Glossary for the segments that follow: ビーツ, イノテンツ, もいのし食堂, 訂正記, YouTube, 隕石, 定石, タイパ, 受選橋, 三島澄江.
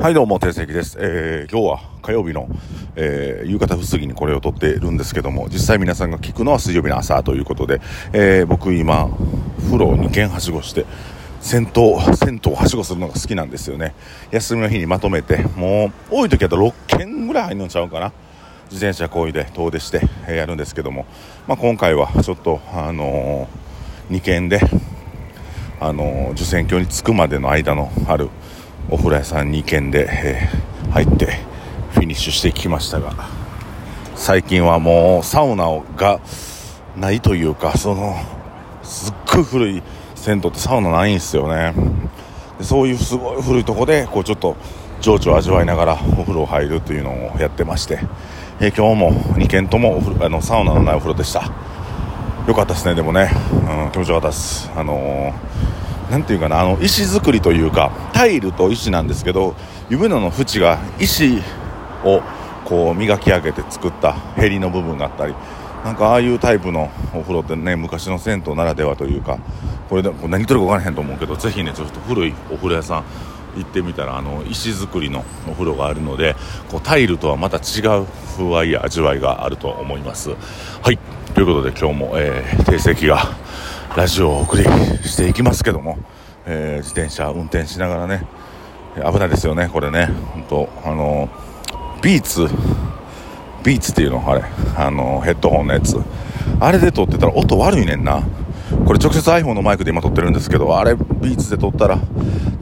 はいどうも定石です。今日は火曜日の、夕方過ぎにこれを撮っているんですけども、実際皆さんが聞くのは水曜日の朝ということで、僕今風呂を2軒はしごして、銭湯をはしごするのが好きなんですよね。休みの日にまとめて、もう多い時だと6軒ぐらい入るのちゃうかな。自転車こいで遠出して、やるんですけども、今回はちょっと2軒で受選橋に着くまでの間のあるお風呂屋さん2軒で、入ってフィニッシュしてきましたが、最近はもうサウナがないというか、すっごい古い銭湯ってサウナないんですよね。でそういうすごい古いとこでこうちょっと情緒を味わいながらお風呂入るというのをやってまして、今日も2軒ともサウナのないお風呂でした。良かったですね。でもね、気持ちよかったです。なんていうかな、石造りというかタイルと石なんですけど、湯船の縁が石をこう磨き上げて作ったヘリの部分があったり、なんかああいうタイプのお風呂ってね、昔の銭湯ならではというか、これで何言ってるか分からへんと思うけど、ぜひねちょっと古いお風呂屋さん行ってみたら、石造りのお風呂があるので、こうタイルとはまた違う風合いや味わいがあると思います。はい、ということで今日も、定石がラジオをお送りしていきますけども、自転車運転しながらね、危ないですよねこれね。本当ビーツっていうのあれ、ヘッドホンのやつ、あれで撮ってたら音悪いねんな。これ直接 iPhone のマイクで今撮ってるんですけど、あれビーツで撮ったら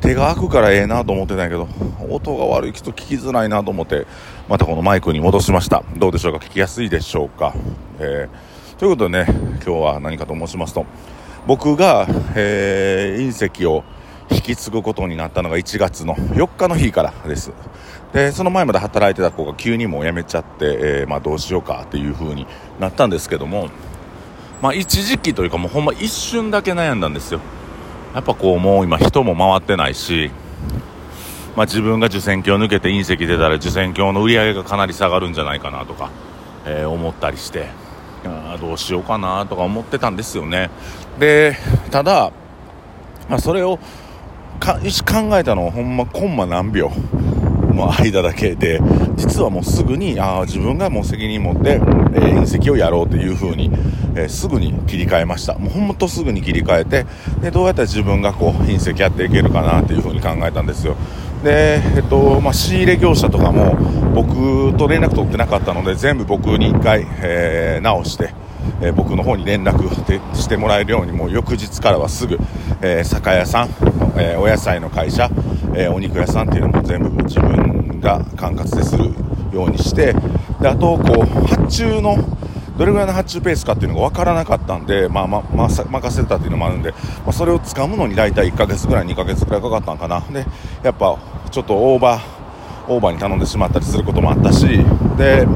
手が開くからええなと思ってたんやけど、音が悪い、ちょっと聞きづらいなと思って、またこのマイクに戻しました。どうでしょうか、聞きやすいでしょうか。ということでね、今日は何かと申しますと、僕が、隕石を引き継ぐことになったのが1月の4日の日からです。でその前まで働いてた子が急にもう辞めちゃって、どうしようかっていう風になったんですけども、一時期というかもうほんま一瞬だけ悩んだんですよ。やっぱこうもう今人も回ってないし、自分が受選橋抜けて隕石出たら受選橋の売り上げがかなり下がるんじゃないかなとか、思ったりして、どうしようかなとか思ってたんですよね。でただ、それを考えたのはほんまコンマ何秒の間だけで、実はもうすぐに自分がもう責任持って、隕石をやろうという風に、すぐに切り替えました。もうほんとすぐに切り替えて、でどうやったら自分がこう隕石やっていけるかなという風に考えたんですよ。で仕入れ業者とかも僕と連絡取ってなかったので、全部僕に1回、直して、僕の方に連絡してもらえるように、もう翌日からはすぐ、酒屋さん、お野菜の会社、お肉屋さんっていうのも全部自分が管轄でするようにして、であとこう発注のどれぐらいの発注ペースかっていうのが分からなかったんで、任せたっていうのもあるんで、それを掴むのに大体1ヶ月ぐらい2ヶ月ぐらいかかったんかな。でやっぱちょっとオーバーに頼んでしまったりすることもあったし、で、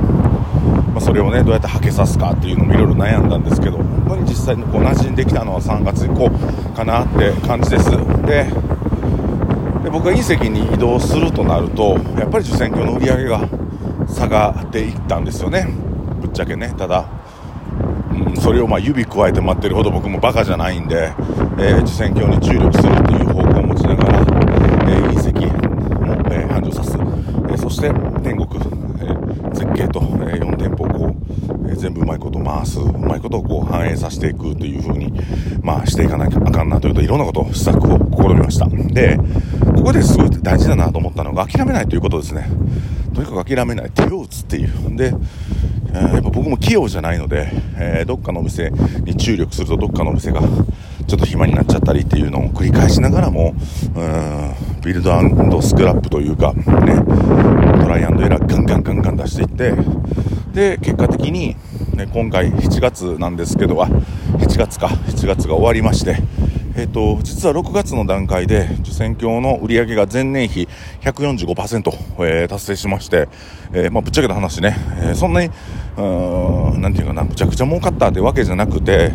それをねどうやってはけさすかっていうのもいろいろ悩んだんですけど、本当に実際にこう馴染んできたのは3月以降かなって感じです。で僕が隕石に移動するとなると、やっぱり受選橋の売り上げが下がっていったんですよね、ぶっちゃけね。ただ、それを指くわえて待ってるほど僕もバカじゃないんで、受選橋に注力するという方向を持ちながら、隕石も、繁盛させ、そして天国、絶景と、4店舗をこう、全部うまいこと回す、うまいことをこう反映させていくという風に、していかなきゃあかんなというと、いろんなことを施策を試みました。でここですごい大事だなと思ったのが、諦めないということですね。とにかく諦めない、手を打つっていう。でやっぱ僕も器用じゃないので、どっかのお店に注力するとどっかのお店がちょっと暇になっちゃったりっていうのを繰り返しながらも、ビルド&スクラップというか、ね、トライアンドエラーガンガン出していって、で結果的に、今回7月なんですけど、7月が終わりまして、実は6月の段階で受選橋の売り上げが前年比 145% 達成しまして、ぶっちゃけた話ね、そんなになんていうかな、むちゃくちゃ儲かったってわけじゃなくて、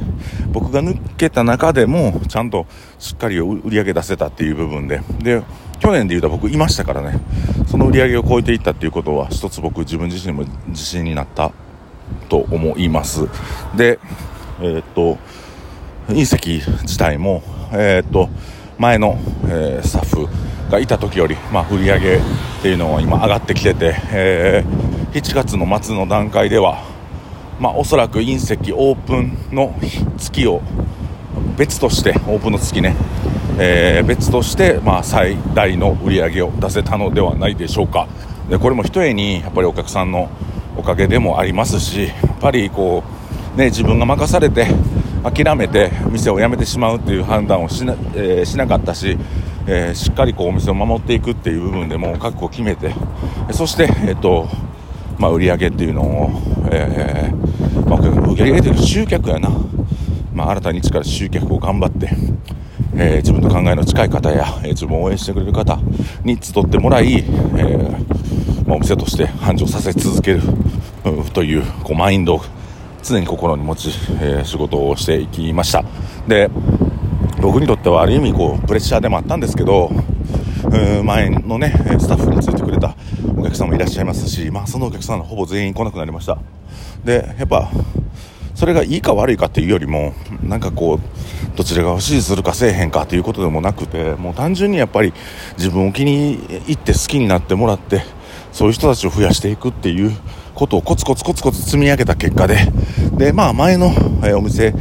僕が抜けた中でもちゃんとしっかり売り上げ出せたっていう部分で、去年でいうと僕いましたからね、その売り上げを超えていったっていうことは、一つ僕自分自身も自信になったと思います。で隕石自体も、前の、スタッフがいた時より、売り上げっていうのが今上がってきてて、7月の末の段階では、おそらく隕石オープンの月を別としてオープンの月ね、別として、最大の売り上げを出せたのではないでしょうか。でこれもひとえにやっぱりお客さんのおかげでもありますし、やっぱりこう、自分が任されて諦めて店を辞めてしまうという判断をしなかったし、しっかりこうお店を守っていくっていう部分でも覚悟を決めて、そして、売り上げっていうのを、売り上げというか集客やな、新たに一から集客を頑張って、自分と考えの近い方や、自分を応援してくれる方に集ってもらい、お店として繁盛させ続けるという、マインドを常に心に持ち、仕事をしていきました。で僕にとってはある意味プレッシャーでもあったんですけど、前のねスタッフについてくれたお客さんもいらっしゃいますし、そのお客さんのほぼ全員来なくなりました。でやっぱそれがいいか悪いかっていうよりも、どちらが支持するかせえへんかということでもなくて、もう単純にやっぱり自分を気に入って好きになってもらって、そういう人たちを増やしていくっていうことをコツコツ積み上げた結果で、前のお店、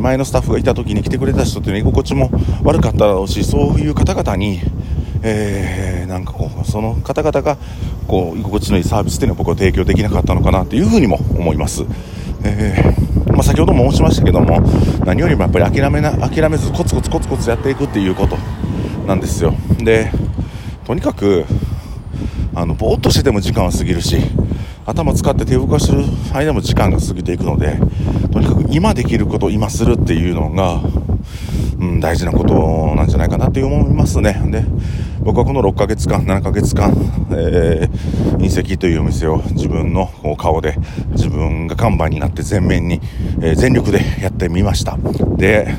前のスタッフがいた時に来てくれた人っていうのは居心地も悪かったろうし、そういう方々に、その方々が居心地のいいサービスっていうのは僕は提供できなかったのかなというふうにも思います。先ほども申しましたけども、何よりもやっぱり諦めずコツコツやっていくっていうことなんですよ。でとにかくぼーっとしてても時間は過ぎるし、頭使って手動かしてる間も時間が過ぎていくので、とにかく今できることを今するっていうのが、大事なことなんじゃないかなって思いますね。で僕はこの6ヶ月間7ヶ月間、隕石というお店を自分の顔で、自分が看板になって全面に、全力でやってみました。で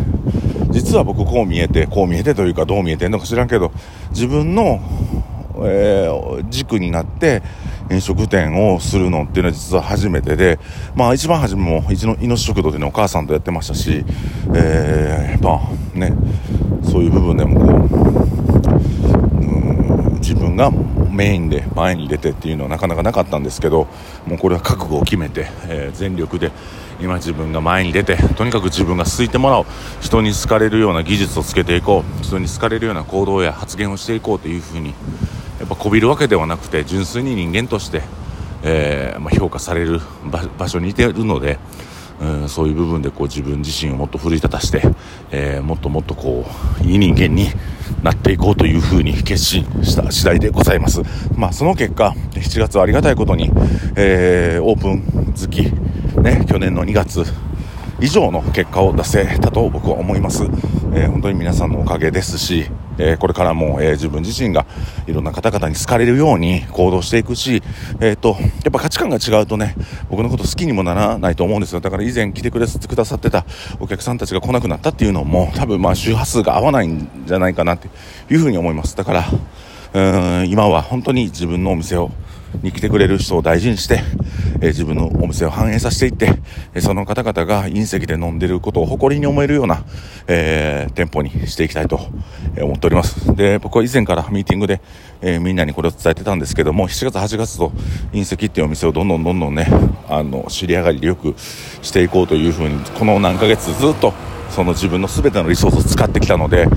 実は僕こう見えてというか、どう見えてんのか知らんけど、自分の、軸になって飲食店をするのっていうのは実は初めてで、一番初めもいのし食堂でね、お母さんとやってましたし、そういう部分でも自分がメインで前に出てっていうのはなかなかなかったんですけど、もうこれは覚悟を決めて、全力で今自分が前に出て、とにかく自分が好いてもらおう、人に好かれるような技術をつけていこう、人に好かれるような行動や発言をしていこうというふうに、やっぱこびるわけではなくて、純粋に人間として、評価される場所にいているので、そういう部分で自分自身をもっと奮い立たして、もっといい人間になっていこうというふうに決心した次第でございます。その結果7月はありがたいことに、オープン月、去年の2月以上の結果を出せたと僕は思います。本当に皆さんのおかげですし、これからも、自分自身がいろんな方々に好かれるように行動していくし、やっぱ価値観が違うとね、僕のこと好きにもならないと思うんですよ。だから以前来てくださってたお客さんたちが来なくなったっていうのも、多分周波数が合わないんじゃないかなっていうふうに思います。だから今は本当に自分のお店に来てくれる人を大事にして、自分のお店を反映させていって、その方々が隕石で飲んでいることを誇りに思えるような、店舗にしていきたいと思っております。で僕は以前からミーティングで、みんなにこれを伝えてたんですけども、7月8月と隕石っていうお店をどんどんね、知り上がりよくしていこうというふうに、この何ヶ月ずっとその自分の全てのリソースを使ってきたので、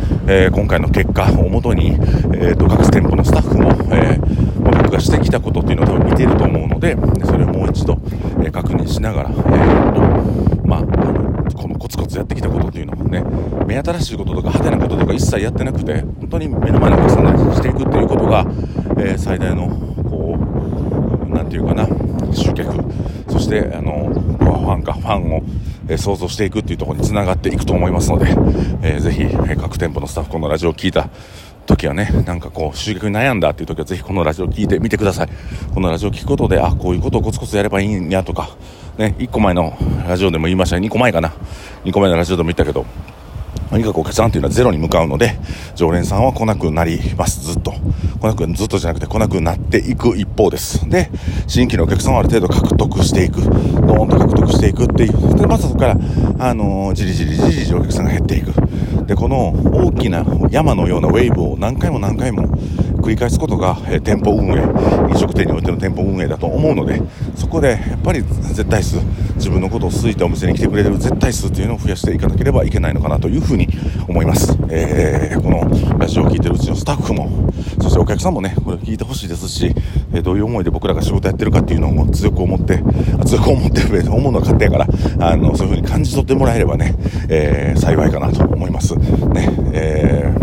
今回の結果をもとに、各店舗のスタッフも、僕がしてきたことっていうのを多分見ていると思うので、それをもう一度、確認しながら、このコツコツやってきたことというのはね、目新しいこととか派手なこととか一切やってなくて、本当に目の前のお客さんにしていくっていうことが、最大の集客、そしてファンを想像していくっていうところにつながっていくと思いますので、ぜひ各店舗のスタッフ、このラジオを聞いた時はね、集客に悩んだっていう時はぜひこのラジオを聞いてみてください。このラジオを聞くことで、こういうことをコツコツやればいいんやとかね、1個前のラジオでも言いましたね、2個前のラジオでも言ったけど、とにかくお客さんというのはゼロに向かうので、常連さんは来なくなります。来なくなっていく一方です。で新規のお客さんをある程度獲得していくっていうで、まずそこからじりじりお客さんが減っていく。でこの大きな山のようなウェーブを何回も繰り返すことが、店舗運営、飲食店においての店舗運営だと思うので、そこでやっぱり絶対数、自分のことを好いてお店に来てくれる絶対数というのを増やしていかなければいけないのかなというふうに思います。このラジオを聞いているうちのスタッフも、そしてお客さんもね、これ聞いてほしいですし、どういう思いで僕らが仕事やってるかっていうのを強く思って思うのは勝手やから、そういうふうに感じ取ってもらえればね、幸いかなと思いますね。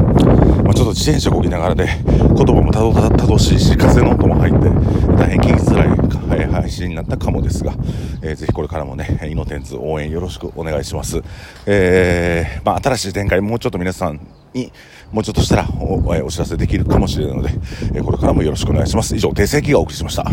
ちょっと自転車こぎながらで言葉もたどしいし、風の音も入って大変聞きづらい配信になったかもですが、ぜひこれからもね、イノテンツ応援よろしくお願いします。新しい展開、もうちょっと皆さんにもうちょっとしたら お知らせできるかもしれないので、これからもよろしくお願いします。以上、訂正記がお送りしました。